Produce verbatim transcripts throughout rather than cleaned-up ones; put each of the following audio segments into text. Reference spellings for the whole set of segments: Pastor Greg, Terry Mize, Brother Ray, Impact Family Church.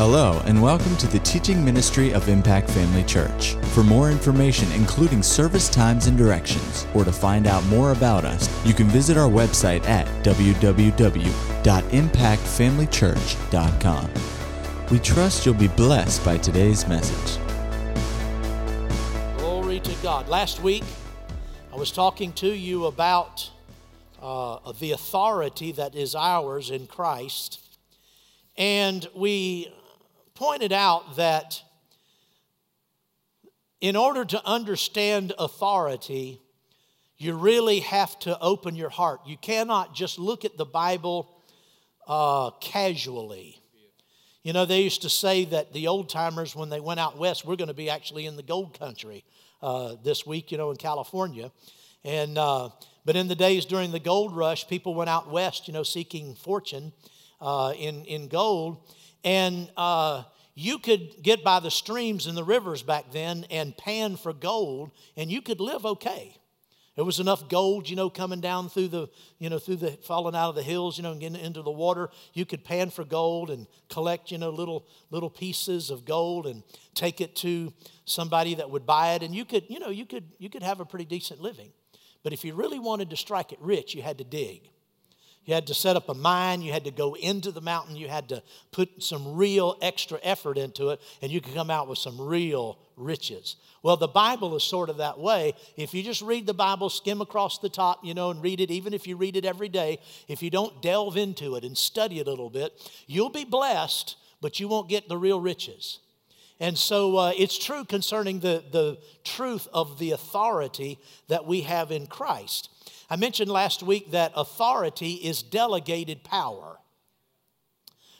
Hello, and welcome to the teaching ministry of Impact Family Church. For more information, including service times and directions, or to find out more about us, you can visit our website at w w w dot impact family church dot com. We trust you'll be blessed by today's message. Glory to God. Last week, I was talking to you about uh, the authority that is ours in Christ, and we pointed out that in order to understand authority, you really have to open your heart. You cannot just look at the Bible uh, casually. You know, they used to say that the old timers, when they went out west, we're going to be actually in the gold country uh, this week, you know, in California. And uh, but in the days during the gold rush, people went out west, you know, seeking fortune uh, in, in gold. And uh, you could get by the streams and the rivers back then and pan for gold, and you could live okay. There was enough gold, you know, coming down through the, you know, through the, falling out of the hills, you know, and getting into the water. You could pan for gold and collect, you know, little little pieces of gold and take it to somebody that would buy it. And you could, you know, you could you could have a pretty decent living. But if you really wanted to strike it rich, you had to dig. You had to set up a mine. You had to go into the mountain. You had to put some real extra effort into it, and you could come out with some real riches. Well, the Bible is sort of that way. If you just read the Bible, skim across the top, you know, and read it, even if you read it every day, if you don't delve into it and study it a little bit, you'll be blessed, but you won't get the real riches. And so uh, it's true concerning the, the truth of the authority that we have in Christ. I mentioned last week that authority is delegated power.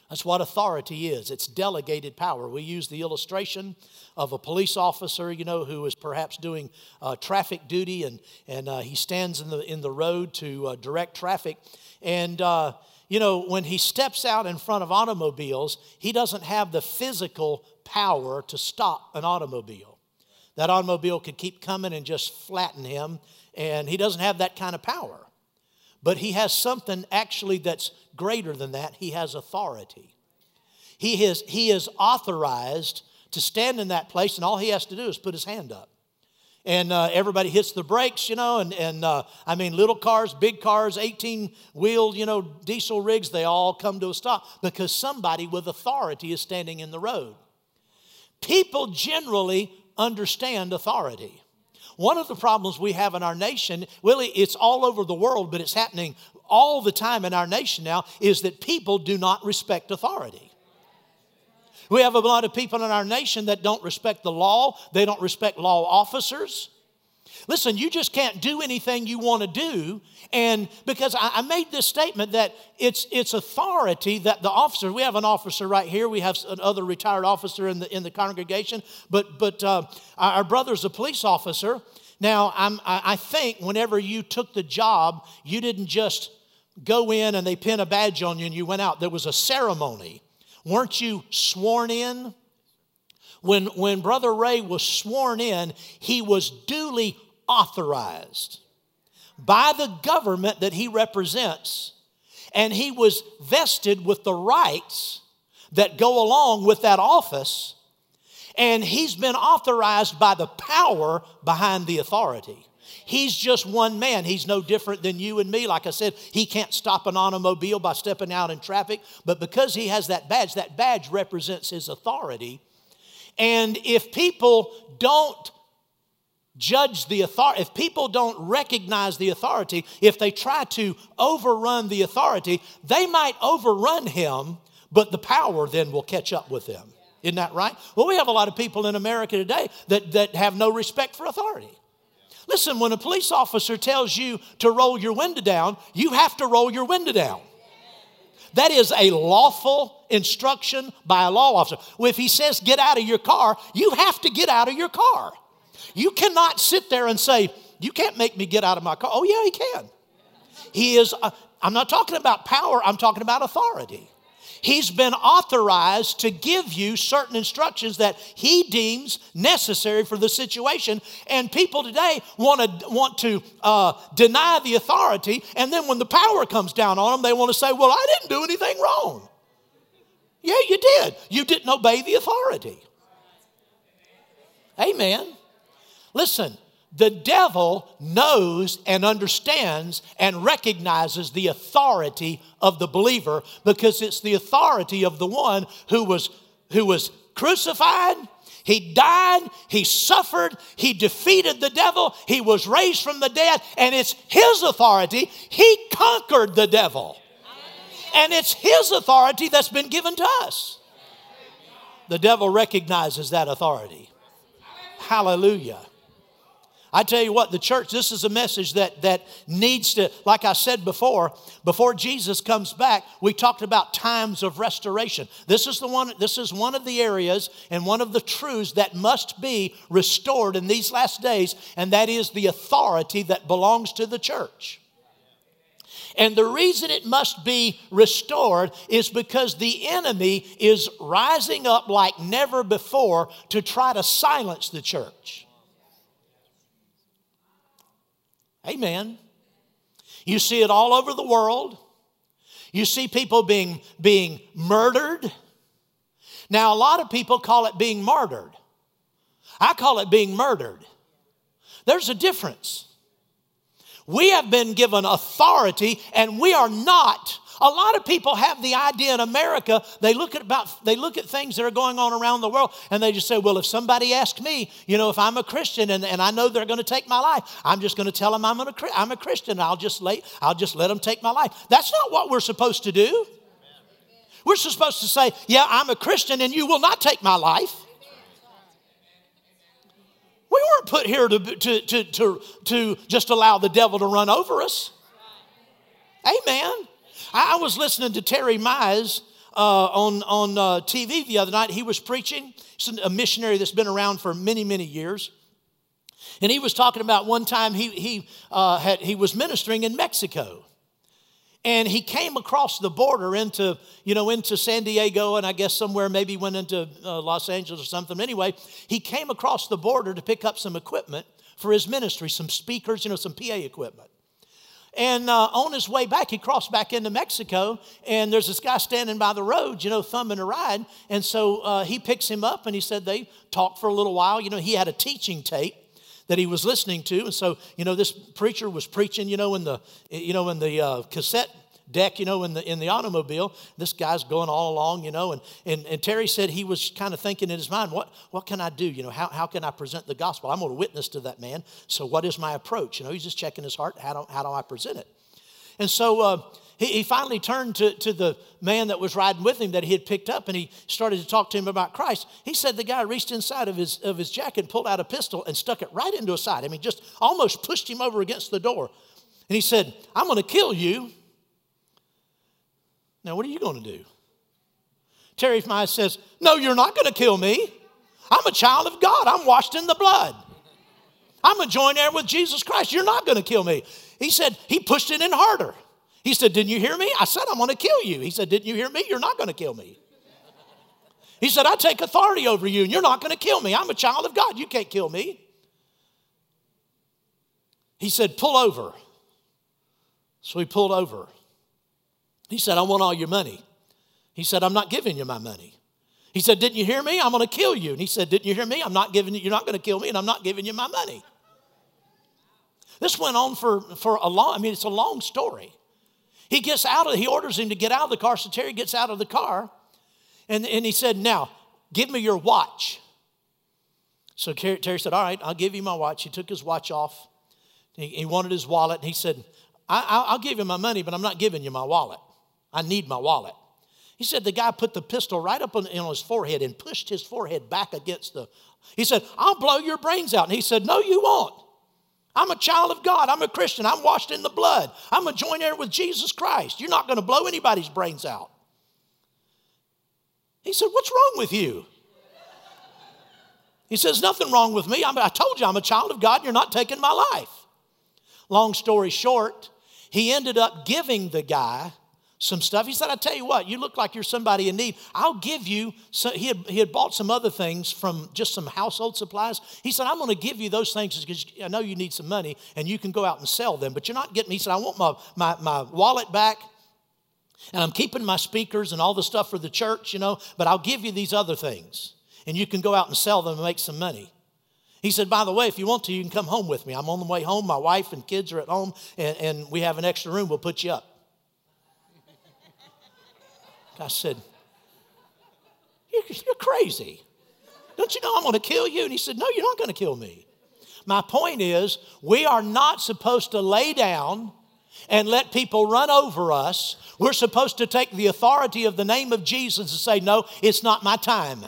That's what authority is. It's delegated power. We use the illustration of a police officer, you know, who is perhaps doing uh, traffic duty, and and uh, he stands in the in the road to uh, direct traffic. And uh, you know, when he steps out in front of automobiles, he doesn't have the physical power to stop an automobile. That automobile could keep coming and just flatten him. And he doesn't have that kind of power. But he has something actually that's greater than that. He has authority. He is, he is authorized to stand in that place, and all he has to do is put his hand up. And uh, everybody hits the brakes, you know, and, and uh, I mean, little cars, big cars, eighteen-wheeled, you know, diesel rigs, they all come to a stop because somebody with authority is standing in the road. People generally understand authority. One of the problems we have in our nation, really it's all over the world, but it's happening all the time in our nation now, is that people do not respect authority. We have a lot of people in our nation that don't respect the law. They don't respect law officers. Listen, you just can't do anything you want to do. And because I, I made this statement that it's it's authority that the officer, we have an officer right here. We have another retired officer in the in the congregation. But but uh, our brother's a police officer. Now, I'm, I think whenever you took the job, you didn't just go in and they pin a badge on you and you went out. There was a ceremony. Weren't you sworn in? When, when Brother Ray was sworn in, he was duly authorized by the government that he represents, and he was vested with the rights that go along with that office, and he's been authorized by the power behind the authority. He's just one man. He's no different than you and me. Like I said, he can't stop an automobile by stepping out in traffic, but because he has that badge, that badge represents his authority. And if people don't judge the authority, if people don't recognize the authority, if they try to overrun the authority, they might overrun him, but the power then will catch up with them. Isn't that right? Well, we have a lot of people in America today that, that have no respect for authority. Listen, when a police officer tells you to roll your window down, you have to roll your window down. That is a lawful instruction by a law officer. Well, if he says get out of your car, you have to get out of your car. You cannot sit there and say, you can't make me get out of my car. Oh, yeah, he can. He is, uh, I'm not talking about power, I'm talking about authority. He's been authorized to give you certain instructions that he deems necessary for the situation. And people today want to want to uh, deny the authority. And then when the power comes down on them, they want to say, well, I didn't do anything wrong. Yeah, you did. You didn't obey the authority. Amen. Listen, the devil knows and understands and recognizes the authority of the believer, because it's the authority of the one who was, who was crucified. He died, he suffered, he defeated the devil, he was raised from the dead, and it's his authority. He conquered the devil. And it's his authority that's been given to us. The devil recognizes that authority. Hallelujah. I tell you what, the church, this is a message that, that needs to, like I said before, before Jesus comes back, we talked about times of restoration. This is the one, this is one of the areas and one of the truths that must be restored in these last days, and that is the authority that belongs to the church. And the reason it must be restored is because the enemy is rising up like never before to try to silence the church. Amen. You see it all over the world. You see people being, being murdered. Now, a lot of people call it being martyred. I call it being murdered. There's a difference. We have been given authority, and we are not. A lot of people have the idea in America, they look at about they look at things that are going on around the world, and they just say, well, if somebody asks me, you know, if I'm a Christian and, and I know they're going to take my life, I'm just going to tell them I'm, an, I'm a Christian. I'll just, lay, I'll just let them take my life. That's not what we're supposed to do. We're supposed to say, yeah, I'm a Christian, and you will not take my life. We weren't put here to, to, to, to, to just allow the devil to run over us. Amen. I was listening to Terry Mize uh, on, on uh, T V the other night. He was preaching. He's a missionary that's been around for many, many years. And he was talking about one time he, he, uh, had, he was ministering in Mexico. And he came across the border into, you know, into San Diego, and I guess somewhere maybe went into uh, Los Angeles or something. Anyway, he came across the border to pick up some equipment for his ministry, some speakers, you know, some P A equipment. And uh, on his way back, he crossed back into Mexico, and there's this guy standing by the road, you know, thumbing a ride. And so uh, he picks him up, and he said they talked for a little while. You know, he had a teaching tape that he was listening to, and so, you know, this preacher was preaching, you know, in the, you know, in the uh, cassette deck, you know, in the in the automobile. This guy's going all along, you know, and and, and Terry said he was kind of thinking in his mind, what what can I do? You know, how, how can I present the gospel? I'm going to witness to that man. So what is my approach? You know, he's just checking his heart. How do how do I present it? And so uh, he, he finally turned to, to the man that was riding with him that he had picked up, and he started to talk to him about Christ. He said the guy reached inside of his of his jacket, pulled out a pistol, and stuck it right into his side. I mean, just almost pushed him over against the door. And he said, I'm going to kill you. Now, what are you going to do? Terry Mize says, no, you're not going to kill me. I'm a child of God. I'm washed in the blood. I'm a joint heir with Jesus Christ. You're not going to kill me. He said, he pushed it in harder. He said, didn't you hear me? I said, I'm going to kill you. He said, didn't you hear me? You're not going to kill me. He said, I take authority over you, and you're not going to kill me. I'm a child of God. You can't kill me. He said, pull over. So he pulled over. He said, I want all your money. He said, I'm not giving you my money. He said, didn't you hear me? I'm going to kill you. And he said, didn't you hear me? I'm not giving you, you're not going to kill me, and I'm not giving you my money. This went on for, for a long, I mean, it's a long story. He gets out of, he orders him to get out of the car. So Terry gets out of the car, and, and he said, now, give me your watch. So Terry, Terry said, all right, I'll give you my watch. He took his watch off. He, he wanted his wallet, and he said, I, I'll give you my money, but I'm not giving you my wallet. I need my wallet. He said the guy put the pistol right up on, on his forehead and pushed his forehead back against the, he said, I'll blow your brains out. And he said, no, you won't. I'm a child of God. I'm a Christian. I'm washed in the blood. I'm a joint heir with Jesus Christ. You're not going to blow anybody's brains out. He said, what's wrong with you? He says, nothing wrong with me. I'm, I told you I'm a child of God. You're not taking my life. Long story short, he ended up giving the guy some stuff. He said, I tell you what, you look like you're somebody in need. I'll give you, so he had, he had bought some other things from just some household supplies. He said, I'm going to give you those things because I know you need some money and you can go out and sell them, but you're not getting me. He said, I want my, my, my wallet back. And I'm keeping my speakers and all the stuff for the church, you know, but I'll give you these other things. And you can go out and sell them and make some money. He said, by the way, if you want to, you can come home with me. I'm on the way home. My wife and kids are at home, and, and we have an extra room. We'll put you up. I said, you're, you're crazy. Don't you know I'm going to kill you? And he said, no, you're not going to kill me. My point is, we are not supposed to lay down and let people run over us. We're supposed to take the authority of the name of Jesus and say, no, it's not my time.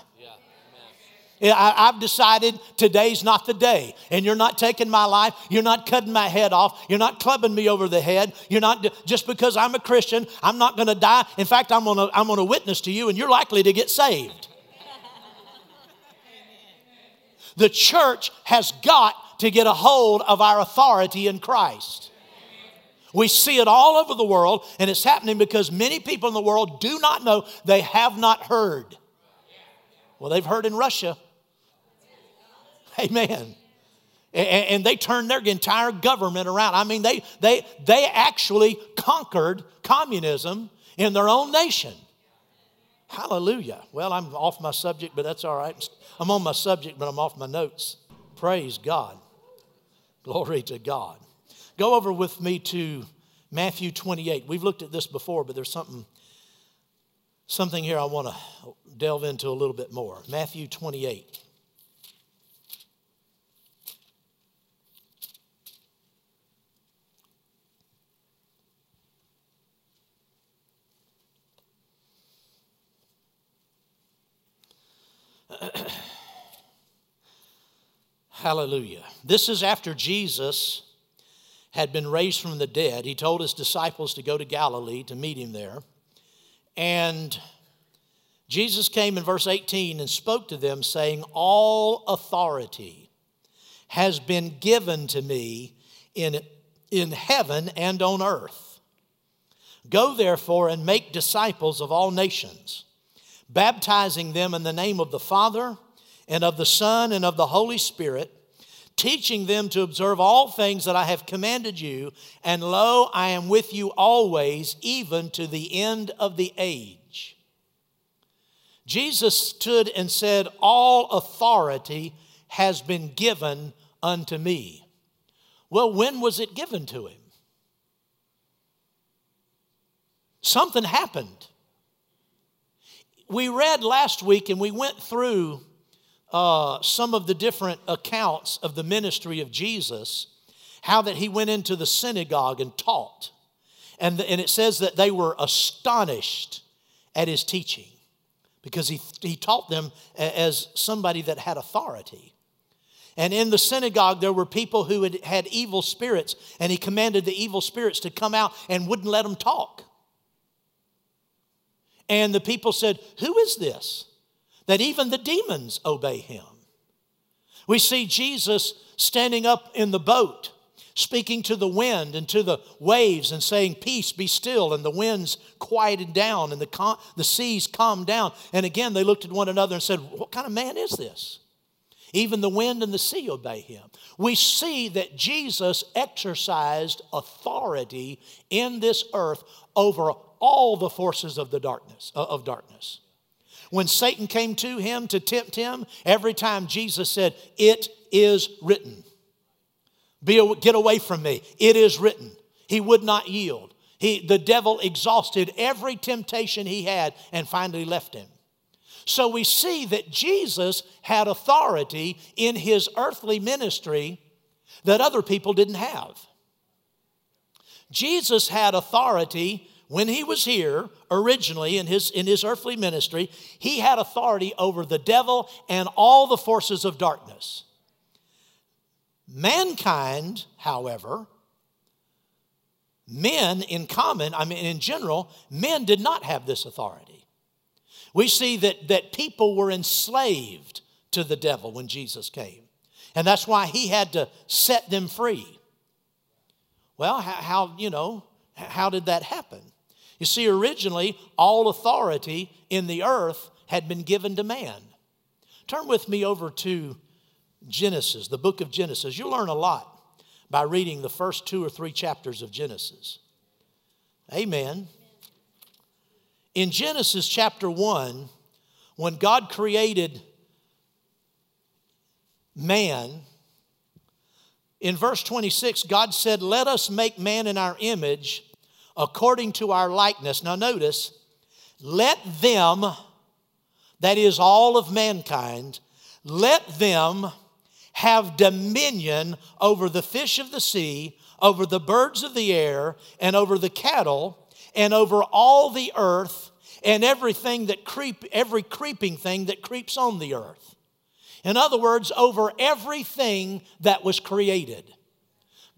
Yeah, I, I've decided today's not the day, and you're not taking my life. You're not cutting my head off. You're not clubbing me over the head. You're not, just because I'm a Christian, I'm not going to die. In fact, I'm going to I'm going to witness to you, and you're likely to get saved. The church has got to get a hold of our authority in Christ. We see it all over the world, and it's happening because many people in the world do not know. They have not heard. Well, they've heard in Russia. Amen. And, and they turned their entire government around. I mean, they they they actually conquered communism in their own nation. Hallelujah. Well, I'm off my subject, but that's all right. I'm on my subject, but I'm off my notes. Praise God. Glory to God. Go over with me to Matthew twenty-eight. We've looked at this before, but there's something, something here I want to delve into a little bit more. Matthew twenty-eight. Hallelujah. This is after Jesus had been raised from the dead. He told his disciples to go to Galilee to meet him there. And Jesus came in verse eighteen and spoke to them, saying, all authority has been given to me in, in heaven and on earth. Go therefore and make disciples of all nations, baptizing them in the name of the Father and of the Son and of the Holy Spirit, teaching them to observe all things that I have commanded you, and lo, I am with you always, even to the end of the age. Jesus stood and said, all authority has been given unto me. Well, when was it given to him? Something happened. We read last week, and we went through Uh, some of the different accounts of the ministry of Jesus, how that he went into the synagogue and taught. And, the, and it says that they were astonished at his teaching because he, he taught them as somebody that had authority. And in the synagogue, there were people who had, had evil spirits, and he commanded the evil spirits to come out and wouldn't let them talk. And the people said, who is this, that even the demons obey him? We see Jesus standing up in the boat, speaking to the wind and to the waves and saying, peace, be still. And the winds quieted down and the, com- the seas calmed down. And again, they looked at one another and said, what kind of man is this? Even the wind and the sea obey him. We see that Jesus exercised authority in this earth over all the forces of the darkness, of darkness. When Satan came to him to tempt him, every time Jesus said, it is written. Be a, get away from me. It is written. He would not yield. He, the devil exhausted every temptation he had and finally left him. So we see that Jesus had authority in his earthly ministry that other people didn't have. Jesus had authority when he was here originally in his, in his earthly ministry. He had authority over the devil and all the forces of darkness. Mankind, however, men in common, I mean in general, men did not have this authority. We see that, that people were enslaved to the devil when Jesus came. And that's why he had to set them free. Well, how, how you know, how did that happen? You see, originally, all authority in the earth had been given to man. Turn with me over to Genesis, the book of Genesis. You'll learn a lot by reading the first two or three chapters of Genesis. Amen. In Genesis chapter one, when God created man, in verse twenty-six, God said, "Let us make man in our image according to our likeness." Now notice, let them, that is all of mankind, let them have dominion over the fish of the sea, over the birds of the air, and over the cattle, and over all the earth, and everything that creep, every creeping thing that creeps on the earth. In other words, over everything that was created.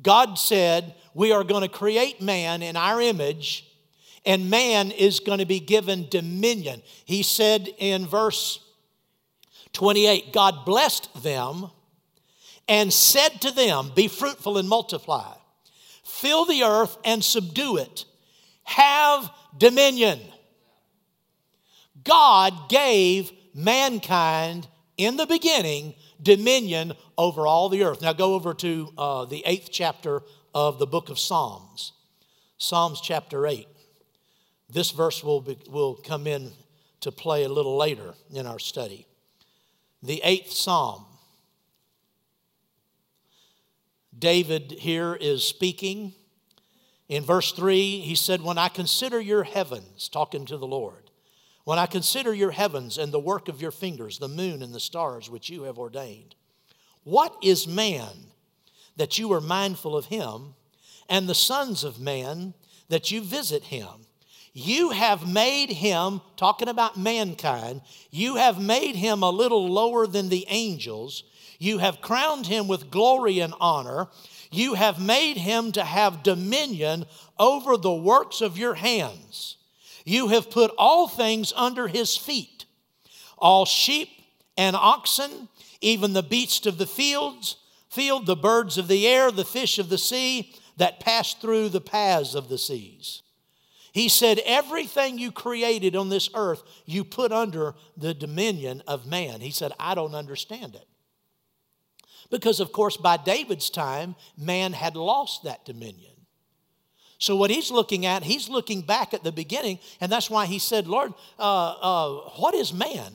God said, we are going to create man in our image, and man is going to be given dominion. He said in verse twenty-eight, God blessed them and said to them, "Be fruitful and multiply. Fill the earth and subdue it. Have dominion." God gave mankind in the beginning dominion over all the earth. Now go over to uh, the eighth chapter of the book of Psalms. Psalms chapter eight. This verse will, be, will come in to play a little later in our study. The eighth Psalm. David here is speaking. In verse three, he said, "When I consider your heavens," talking to the Lord, "when I consider your heavens and the work of your fingers, the moon and the stars which you have ordained, what is man that you are mindful of him, and the sons of man that you visit him? You have made him," talking about mankind, "you have made him a little lower than the angels. You have crowned him with glory and honor. You have made him to have dominion over the works of your hands. You have put all things under his feet, all sheep and oxen, even the beasts of the fields, field, the birds of the air, the fish of the sea that pass through the paths of the seas." He said, everything you created on this earth, you put under the dominion of man. He said, I don't understand it. Because, of course, by David's time, man had lost that dominion. So what he's looking at, he's looking back at the beginning, and that's why he said, Lord, uh, uh, what is man?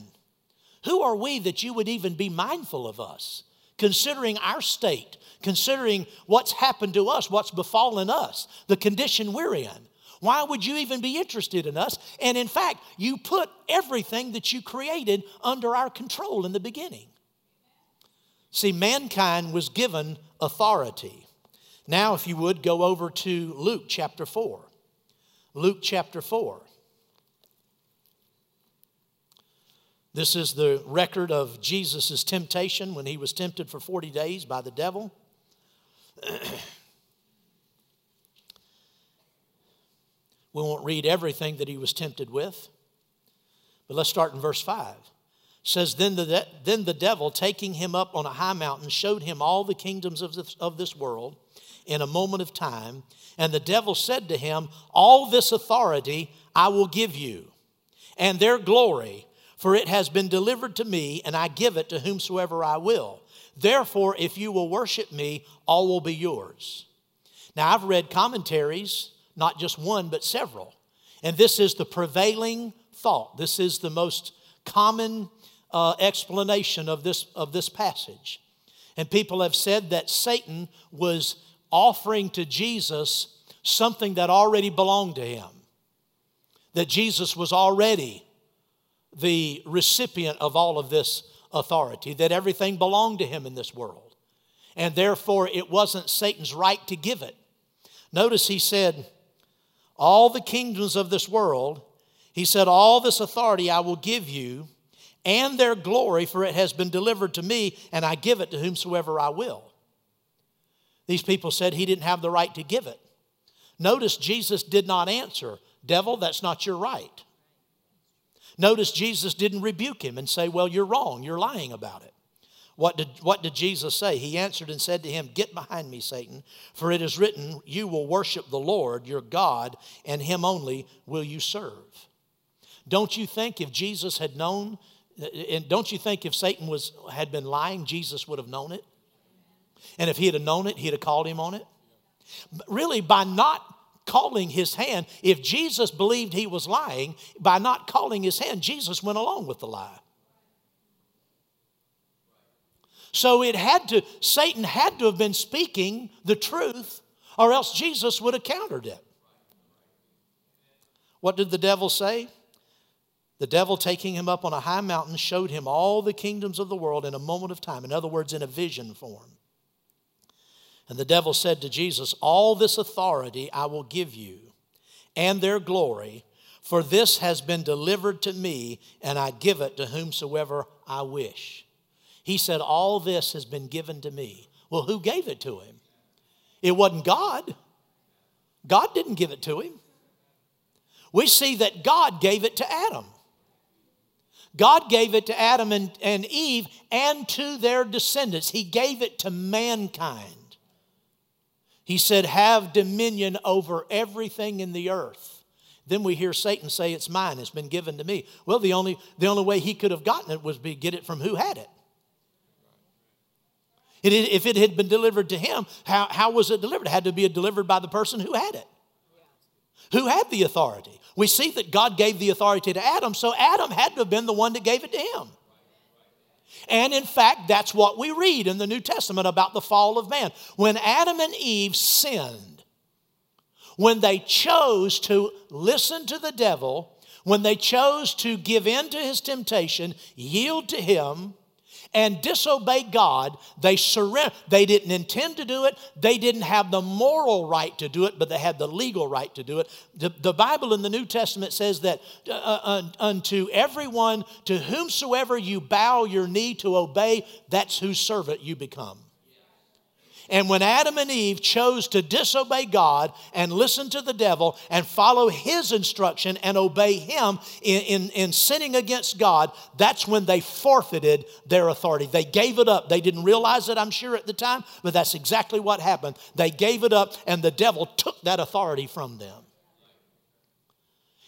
Who are we that you would even be mindful of us, considering our state, considering what's happened to us, what's befallen us, the condition we're in? Why would you even be interested in us? And in fact, you put everything that you created under our control in the beginning. See, mankind was given authority. Now, if you would, go over to Luke chapter four. Luke chapter four. This is the record of Jesus' temptation when he was tempted for forty days by the devil. We won't read everything that he was tempted with, but let's start in verse five. Says, then the, de- then the devil, taking him up on a high mountain, showed him all the kingdoms of this, of this world in a moment of time. And the devil said to him, all this authority I will give you, and their glory, for it has been delivered to me, and I give it to whomsoever I will. Therefore, if you will worship me, all will be yours. Now, I've read commentaries, not just one, but several. And this is the prevailing thought. This is the most common Uh, explanation of this of this passage. And people have said that Satan was offering to Jesus something that already belonged to him, that Jesus was already the recipient of all of this authority, that everything belonged to him in this world, and therefore it wasn't Satan's right to give it. Notice he said, all the kingdoms of this world, he said, all this authority I will give you, and their glory, for it has been delivered to me, and I give it to whomsoever I will. These people said he didn't have the right to give it. Notice Jesus did not answer, devil, that's not your right. Notice Jesus didn't rebuke him and say, well, you're wrong, you're lying about it. What did, what did Jesus say? He answered and said to him, get behind me, Satan, for it is written, you will worship the Lord your God, and him only will you serve. Don't you think if Jesus had known, and don't you think if Satan was had been lying, Jesus would have known it? And if he had known it, he'd have called him on it? Really, by not calling his hand. If Jesus believed he was lying, by not calling his hand, Jesus went along with the lie. So it had to, Satan had to have been speaking the truth, or else Jesus would have countered it. What did the devil say? The devil, taking him up on a high mountain, showed him all the kingdoms of the world in a moment of time. In other words, in a vision form. And the devil said to Jesus, "All this authority I will give you, and their glory, for this has been delivered to me, and I give it to whomsoever I wish." He said, all this has been given to me. Well, who gave it to him? It wasn't God. God didn't give it to him. We see that God gave it to Adam. God gave it to Adam and, and Eve and to their descendants. He gave it to mankind. He said, have dominion over everything in the earth. Then we hear Satan say, it's mine, it's been given to me. Well, the only, the only way he could have gotten it was to get it from who had it. It if it had been delivered to him, how, how was it delivered? It had to be delivered by the person who had it. Who had the authority? We see that God gave the authority to Adam, so Adam had to have been the one that gave it to him. And in fact, that's what we read in the New Testament about the fall of man. When Adam and Eve sinned, when they chose to listen to the devil, when they chose to give in to his temptation, yield to him, and disobey God, they surrender. They didn't intend to do it. They didn't have the moral right to do it, but they had the legal right to do it. The, the Bible in the New Testament says that uh, unto everyone, to whomsoever you bow your knee to obey, that's whose servant you become. And when Adam and Eve chose to disobey God and listen to the devil and follow his instruction and obey him in, in, in sinning against God, that's when they forfeited their authority. They gave it up. They didn't realize it, I'm sure, at the time, but that's exactly what happened. They gave it up, and the devil took that authority from them.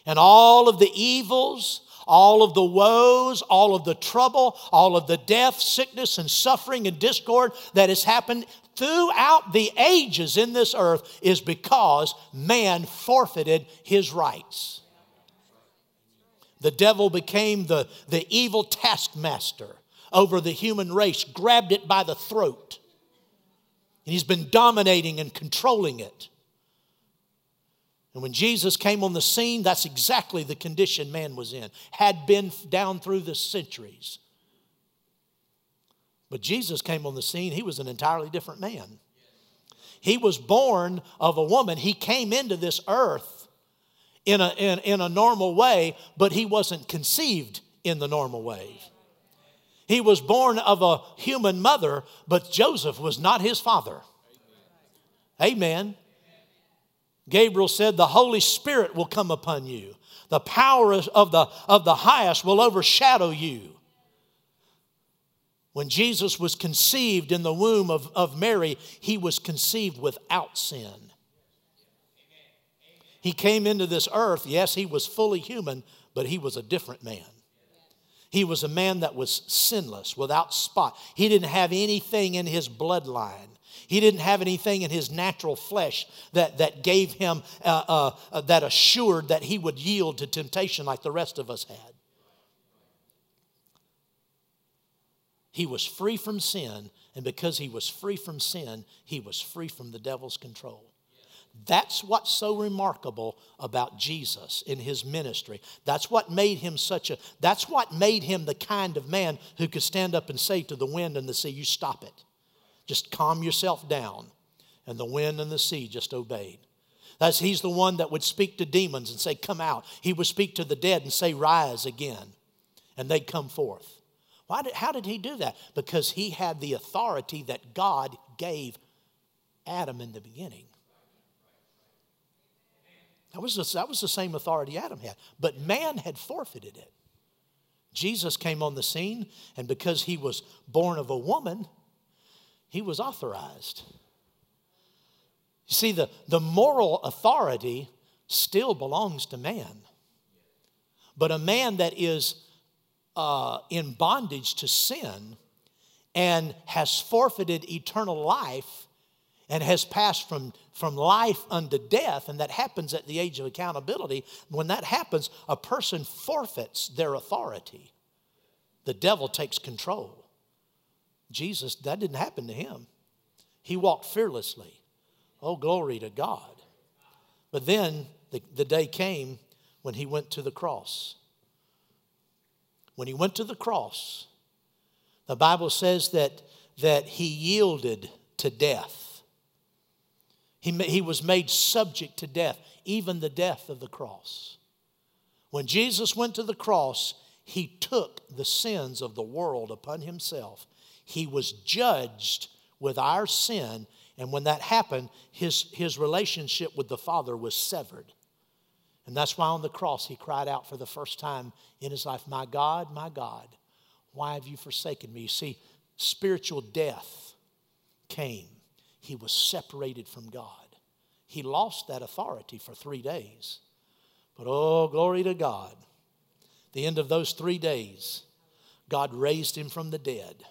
And all of the evils, all of the woes, all of the trouble, all of the death, sickness, and suffering and discord that has happened throughout the ages in this earth is because man forfeited his rights. The devil became the, the evil taskmaster over the human race, grabbed it by the throat. And he's been dominating and controlling it. And when Jesus came on the scene, that's exactly the condition man was in, had been down through the centuries. But Jesus came on the scene, he was an entirely different man. He was born of a woman. He came into this earth in a, in, in a normal way, but he wasn't conceived in the normal way. He was born of a human mother, but Joseph was not his father. Amen. Gabriel said, the Holy Spirit will come upon you. The power of the, of the highest will overshadow you. When Jesus was conceived in the womb of, of Mary, he was conceived without sin. He came into this earth, yes, he was fully human, but he was a different man. He was a man that was sinless, without spot. He didn't have anything in his bloodline. He didn't have anything in his natural flesh that, that gave him, uh, uh, that assured that he would yield to temptation like the rest of us had. He was free from sin, and because he was free from sin, he was free from the devil's control. That's what's so remarkable about Jesus in his ministry. That's what made him such a, that's what made him the kind of man who could stand up and say to the wind and the sea, you stop it. Just calm yourself down. And the wind and the sea just obeyed. That's, he's the one that would speak to demons and say, come out. He would speak to the dead and say, rise again. And they'd come forth. Why did, how did he do that? Because he had the authority that God gave Adam in the beginning. That was, the, that was the same authority Adam had, but man had forfeited it. Jesus came on the scene, and because he was born of a woman, he was authorized. You see, the, the moral authority still belongs to man, but a man that is uh, in bondage to sin and has forfeited eternal life and has passed from, from life unto death, and that happens at the age of accountability. When that happens, a person forfeits their authority. The devil takes control. Jesus, that didn't happen to him. He walked fearlessly. Oh, glory to God. But then the, the day came when he went to the cross. When he went to the cross, the Bible says that, that he yielded to death. He, he was made subject to death, even the death of the cross. When Jesus went to the cross, he took the sins of the world upon himself. He was judged with our sin, and when that happened, his, his relationship with the Father was severed. And that's why on the cross he cried out for the first time in his life, "My God, my God, why have you forsaken me?" You see, spiritual death came. He was separated from God. He lost that authority for three days. But oh, glory to God. The end of those three days, God raised him from the dead.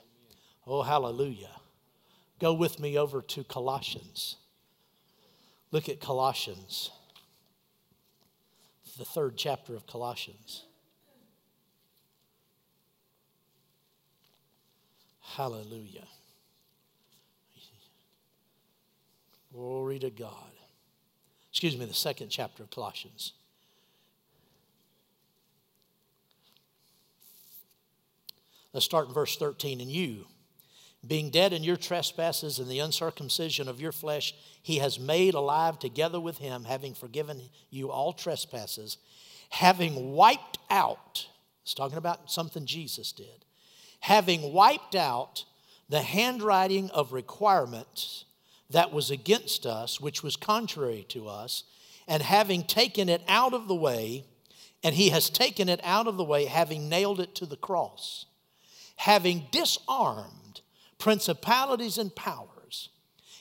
Oh, hallelujah. Go with me over to Colossians. Look at Colossians. The third chapter of Colossians. Hallelujah. Glory to God. Excuse me, the second chapter of Colossians. Let's start in verse thirteen. "And you, being dead in your trespasses and the uncircumcision of your flesh, he has made alive together with him, having forgiven you all trespasses, having wiped out," it's talking about something Jesus did, "having wiped out the handwriting of requirements that was against us, which was contrary to us, and having taken it out of the way, and he has taken it out of the way, having nailed it to the cross, having disarmed principalities and powers.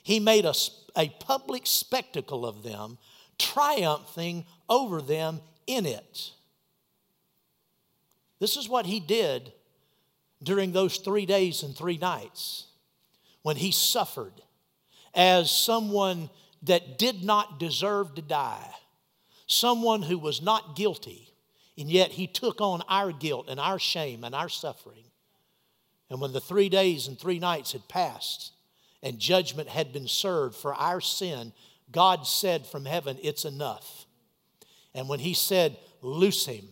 He made a, a public spectacle of them, triumphing over them in it." This is what he did during those three days and three nights when he suffered as someone that did not deserve to die, someone who was not guilty, and yet he took on our guilt and our shame and our suffering. And when the three days and three nights had passed and judgment had been served for our sin, God said from heaven, "It's enough." And when he said, "Loose him,"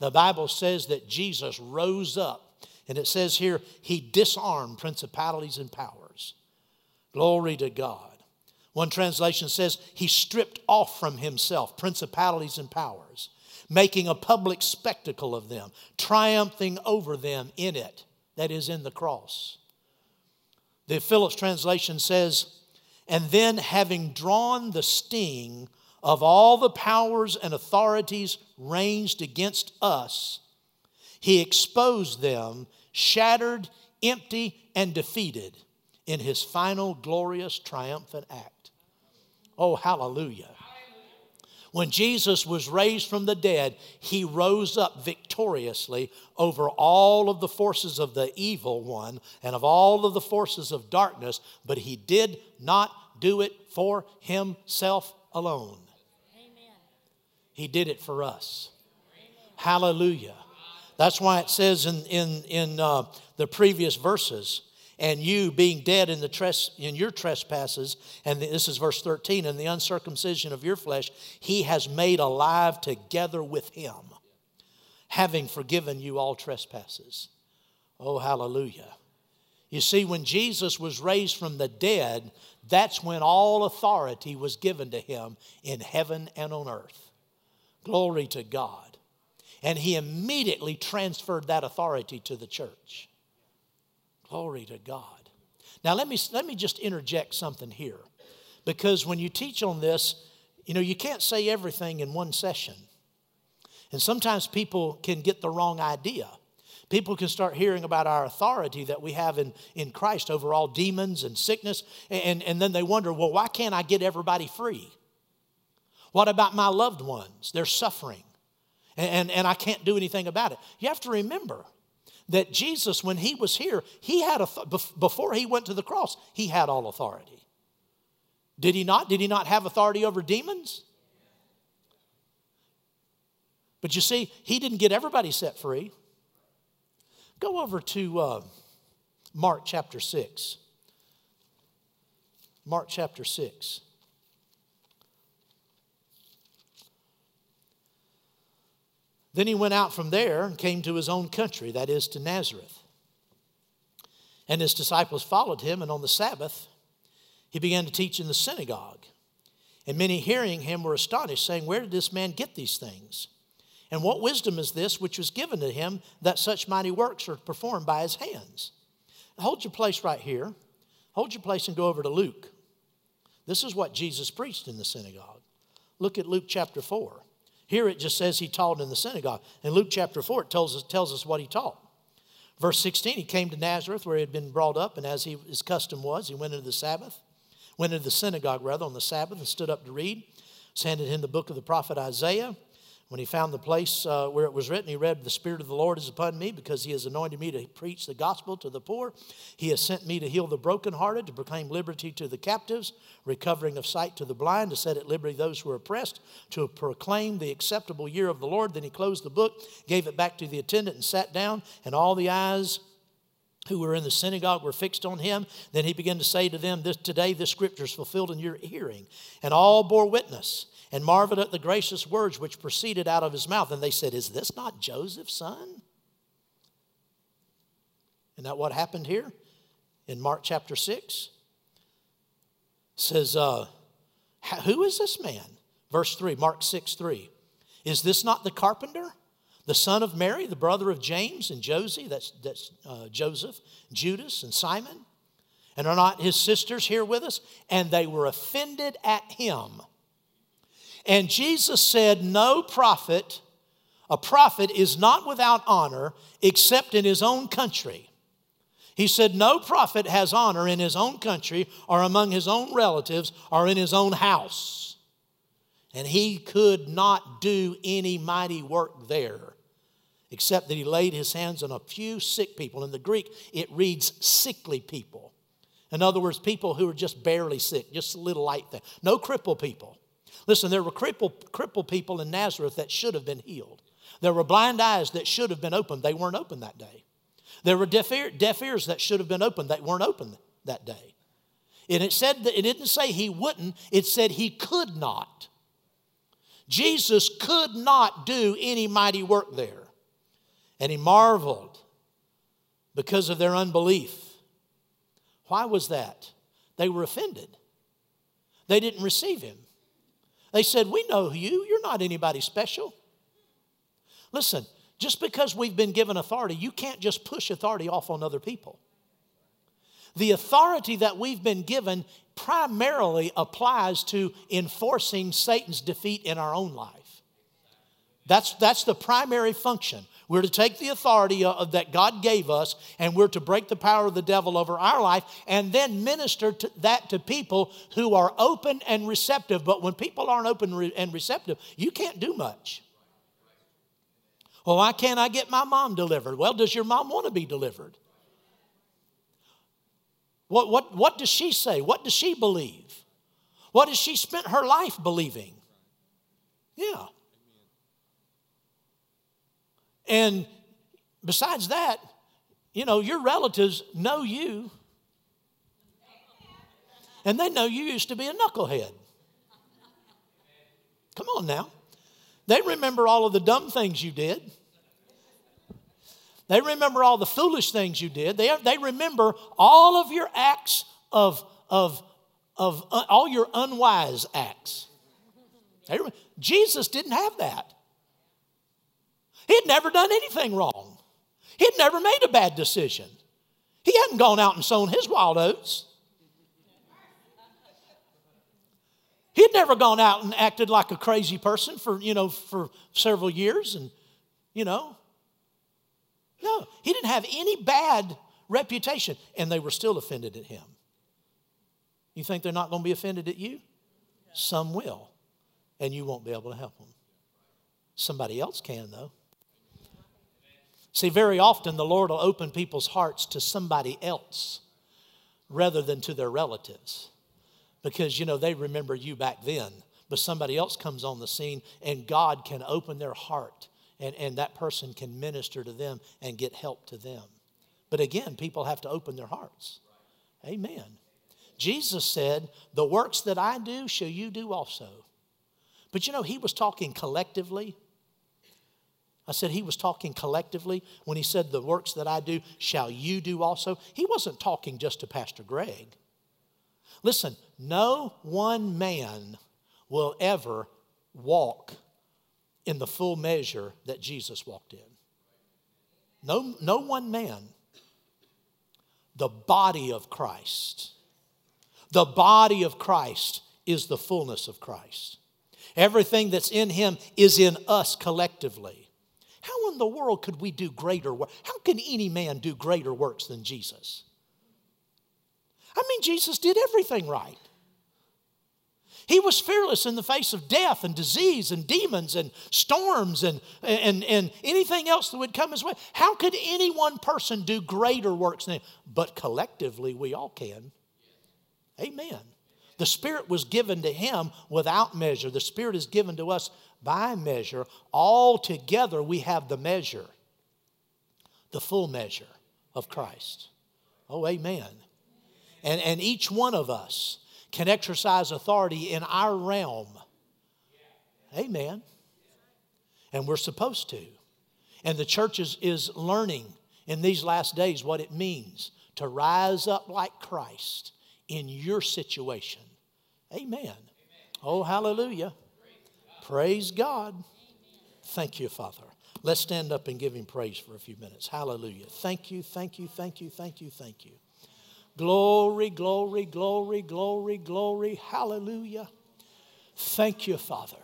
the Bible says that Jesus rose up. And it says here, he disarmed principalities and powers. Glory to God. One translation says he stripped off from himself principalities and powers, making a public spectacle of them, triumphing over them in it. That is in the cross. The Phillips translation says, "And then having drawn the sting of all the powers and authorities ranged against us, he exposed them, shattered, empty, and defeated in his final glorious triumphant act." Oh, hallelujah. When Jesus was raised from the dead, he rose up victoriously over all of the forces of the evil one and of all of the forces of darkness, but he did not do it for himself alone. Amen. He did it for us. Amen. Hallelujah. That's why it says in, in, in uh, the previous verses, "And you being dead in the tres- in your trespasses," and this is verse thirteen, "and the uncircumcision of your flesh, he has made alive together with him, having forgiven you all trespasses." Oh, hallelujah. You see, when Jesus was raised from the dead, that's when all authority was given to him in heaven and on earth. Glory to God. And he immediately transferred that authority to the church. Glory to God. Now, let me, let me just interject something here. Because when you teach on this, you know, you can't say everything in one session. And sometimes people can get the wrong idea. People can start hearing about our authority that we have in, in Christ over all demons and sickness. And, and then they wonder, well, why can't I get everybody free? What about my loved ones? They're suffering. And, and, and I can't do anything about it. You have to remember that Jesus, when he was here, he had authority. Before he went to the cross, he had all authority. Did he not? Did he not have authority over demons? But you see, he didn't get everybody set free. Go over to uh, Mark chapter six. Mark chapter six. Then he went out from there and came to his own country, that is to Nazareth. And his disciples followed him, and on the Sabbath he began to teach in the synagogue. And many hearing him were astonished, saying, "Where did this man get these things? And what wisdom is this which was given to him, that such mighty works are performed by his hands?" Hold your place right here. Hold your place and go over to Luke. This is what Jesus preached in the synagogue. Look at Luke chapter four. Here it just says he taught in the synagogue. In Luke chapter four, it tells us, tells us what he taught. Verse sixteen, he came to Nazareth where he had been brought up, and as he, his custom was, he went into the Sabbath, went into the synagogue rather on the Sabbath and stood up to read. It was handed him the book of the prophet Isaiah. When he found the place uh, where it was written, he read, "The Spirit of the Lord is upon me, because he has anointed me to preach the gospel to the poor. He has sent me to heal the brokenhearted, to proclaim liberty to the captives, recovering of sight to the blind, to set at liberty those who are oppressed, to proclaim the acceptable year of the Lord." Then he closed the book, gave it back to the attendant, and sat down, and all the eyes who were in the synagogue were fixed on him. Then he began to say to them, this, "Today this scripture is fulfilled in your hearing." And all bore witness and marveled at the gracious words which proceeded out of his mouth. And they said, "Is this not Joseph's son?" Isn't that what happened here in Mark chapter six? It says, uh, who is this man? Verse three, Mark six three. "Is this not the carpenter, the son of Mary, the brother of James and Josie," that's, that's uh, Joseph, "Judas and Simon? And are not his sisters here with us?" And they were offended at him. And Jesus said, "No prophet, a prophet is not without honor except in his own country." He said, "No prophet has honor in his own country or among his own relatives or in his own house." And he could not do any mighty work there, except that he laid his hands on a few sick people. In the Greek, it reads sickly people. In other words, people who are just barely sick, just a little light thing. No crippled people. Listen, there were crippled, crippled people in Nazareth that should have been healed. There were blind eyes that should have been opened. They weren't open that day. There were deaf, ear, deaf ears that should have been opened. They weren't open that day. And it said that it didn't say he wouldn't. It said he could not. Jesus could not do any mighty work there. And he marveled because of their unbelief. Why was that? They were offended. They didn't receive him. They said, "We know you. You're not anybody special." Listen, just because we've been given authority, you can't just push authority off on other people. The authority that we've been given primarily applies to enforcing Satan's defeat in our own life. That's, that's the primary function. We're to take the authority of, that God gave us, and we're to break the power of the devil over our life and then minister to that to people who are open and receptive. But when people aren't open and receptive, you can't do much. "Well, why can't I get my mom delivered?" Well, does your mom want to be delivered? What, what, what does she say? What does she believe? What has she spent her life believing? Yeah. And besides that, you know, your relatives know you. And they know you used to be a knucklehead. Come on now. They remember all of the dumb things you did. They remember all the foolish things you did. They, they remember all of your acts of, of, of uh, all your unwise acts. They, Jesus didn't have that. He'd never done anything wrong. He'd never made a bad decision. He hadn't gone out and sown his wild oats. He'd never gone out and acted like a crazy person for, you know, for several years and, you know. No, he didn't have any bad reputation, and they were still offended at him. You think they're not going to be offended at you? Some will, and you won't be able to help them. Somebody else can, though. See, very often the Lord will open people's hearts to somebody else rather than to their relatives. because, you know, they remember you back then. But somebody else comes on the scene, and God can open their heart, and, and that person can minister to them and get help to them. But again, people have to open their hearts. Amen. Jesus said, the works that I do shall you do also. But you know, he was talking collectively. I said he was talking collectively when he said the works that I do shall you do also. He wasn't talking just to Pastor Greg. Listen, no one man will ever walk in the full measure that Jesus walked in. No, no one man. The body of Christ. The body of Christ is the fullness of Christ. Everything that's in him is in us collectively. How in the world could we do greater work? How can any man do greater works than Jesus? I mean, Jesus did everything right. He was fearless in the face of death and disease and demons and storms and, and, and anything else that would come his way. How could any one person do greater works than him? But collectively, we all can. Amen. The Spirit was given to him without measure. The Spirit is given to us by measure. All together we have the measure, the full measure of Christ. Oh, amen. And, and each one of us can exercise authority in our realm. Amen. And we're supposed to. And the church is, is learning in these last days what it means to rise up like Christ in your situation. Amen. Amen. Oh, hallelujah. Praise God. Praise God. Thank you, Father. Let's stand up and give him praise for a few minutes. Hallelujah. Thank you, thank you, thank you, thank you, thank you. Glory, glory, glory, glory, glory. Hallelujah. Thank you, Father.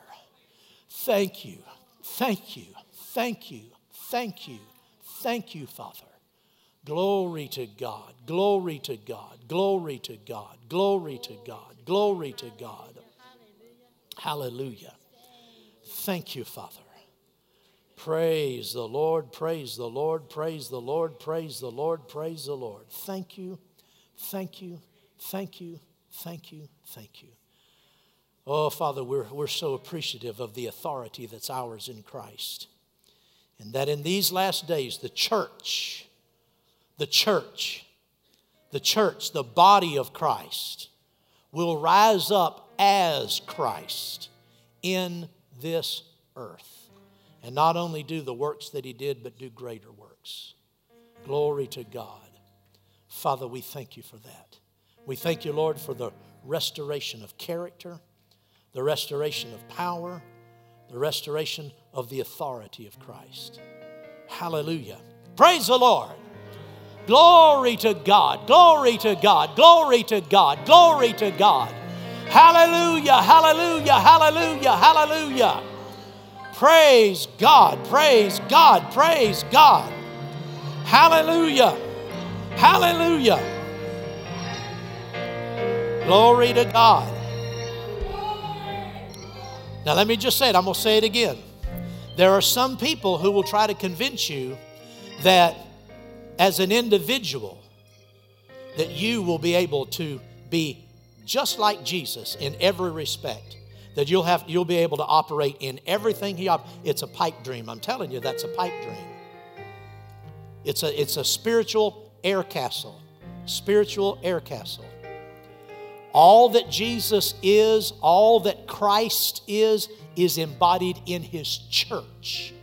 Thank you, thank you, thank you, thank you, thank you, Father. Glory to God, glory to God, glory to God, glory to God, glory to God. Hallelujah. Thank you, Father. Praise the Lord, praise the Lord, praise the Lord, praise the Lord, praise the Lord. Thank you, thank you, thank you, thank you, thank you. Oh, Father, we're, we're so appreciative of the authority that's ours in Christ. And that in these last days, the church... The church, the church, the body of Christ, will rise up as Christ in this earth. And not only do the works that he did, but do greater works. Glory to God. Father, we thank you for that. We thank you, Lord, for the restoration of character, the restoration of power, the restoration of the authority of Christ. Hallelujah. Praise the Lord. Glory to God, glory to God, glory to God, glory to God. Hallelujah, hallelujah, hallelujah, hallelujah. Praise God, praise God, praise God. Hallelujah, hallelujah. Glory to God. Now let me just say it, I'm going to say it again. There are some people who will try to convince you that as an individual, that you will be able to be just like Jesus in every respect, that you'll have you'll be able to operate in everything he op- it's a pipe dream. I'm telling you, that's a pipe dream. It's a it's a spiritual air castle. Spiritual air castle. All that Jesus is, all that Christ is, is embodied in his church.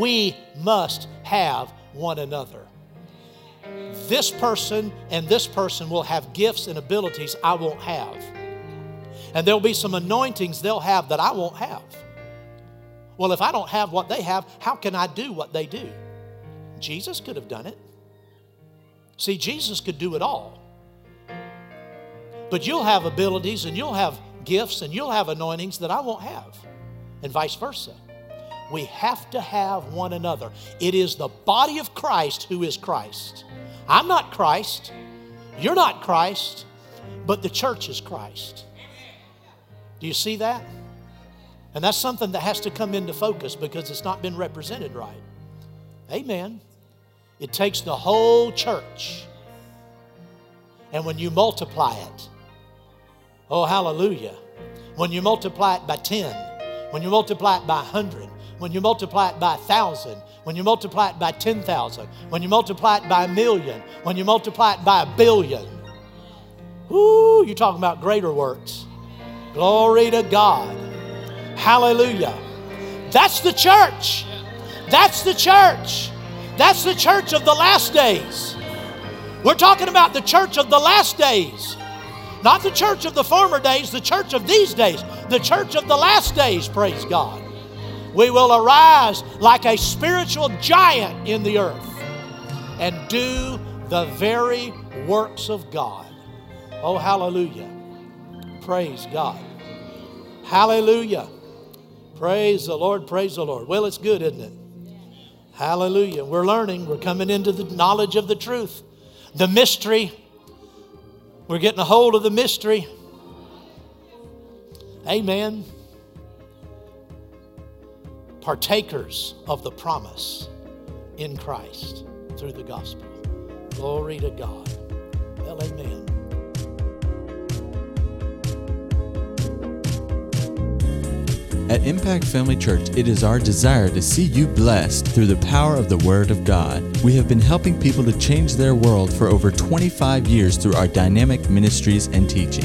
We must have one another. This person and this person will have gifts and abilities I won't have. And there'll be some anointings they'll have that I won't have. Well, if I don't have what they have, how can I do what they do? Jesus could have done it. See, Jesus could do it all. But you'll have abilities and you'll have gifts and you'll have anointings that I won't have, and vice versa. We have to have one another. It is the body of Christ who is Christ. I'm not Christ. You're not Christ. But the church is Christ. Do you see that? And that's something that has to come into focus because it's not been represented right. Amen. It takes the whole church. And when you multiply it, Oh, hallelujah. When you multiply it by ten, when you multiply it by one hundred, when you multiply it by one thousand, when you multiply it by ten thousand, when you multiply it by a million, when you multiply it by a billion. Woo, you're talking about greater works. Glory to God. Hallelujah. That's the church. That's the church. That's the church of the last days. We're talking about the church of the last days. Not the church of the former days, the church of these days. The church of the last days, praise God. We will arise like a spiritual giant in the earth and do the very works of God. Oh, hallelujah. Praise God. Hallelujah. Praise the Lord, praise the Lord. Well, it's good, isn't it? Hallelujah. We're learning. We're coming into the knowledge of the truth. The mystery. We're getting a hold of the mystery. Amen. Partakers of the promise in Christ through the gospel. Glory to God. Well, amen. At Impact Family Church, it is our desire to see you blessed through the power of the Word of God. We have been helping people to change their world for over twenty-five years through our dynamic ministries and teaching.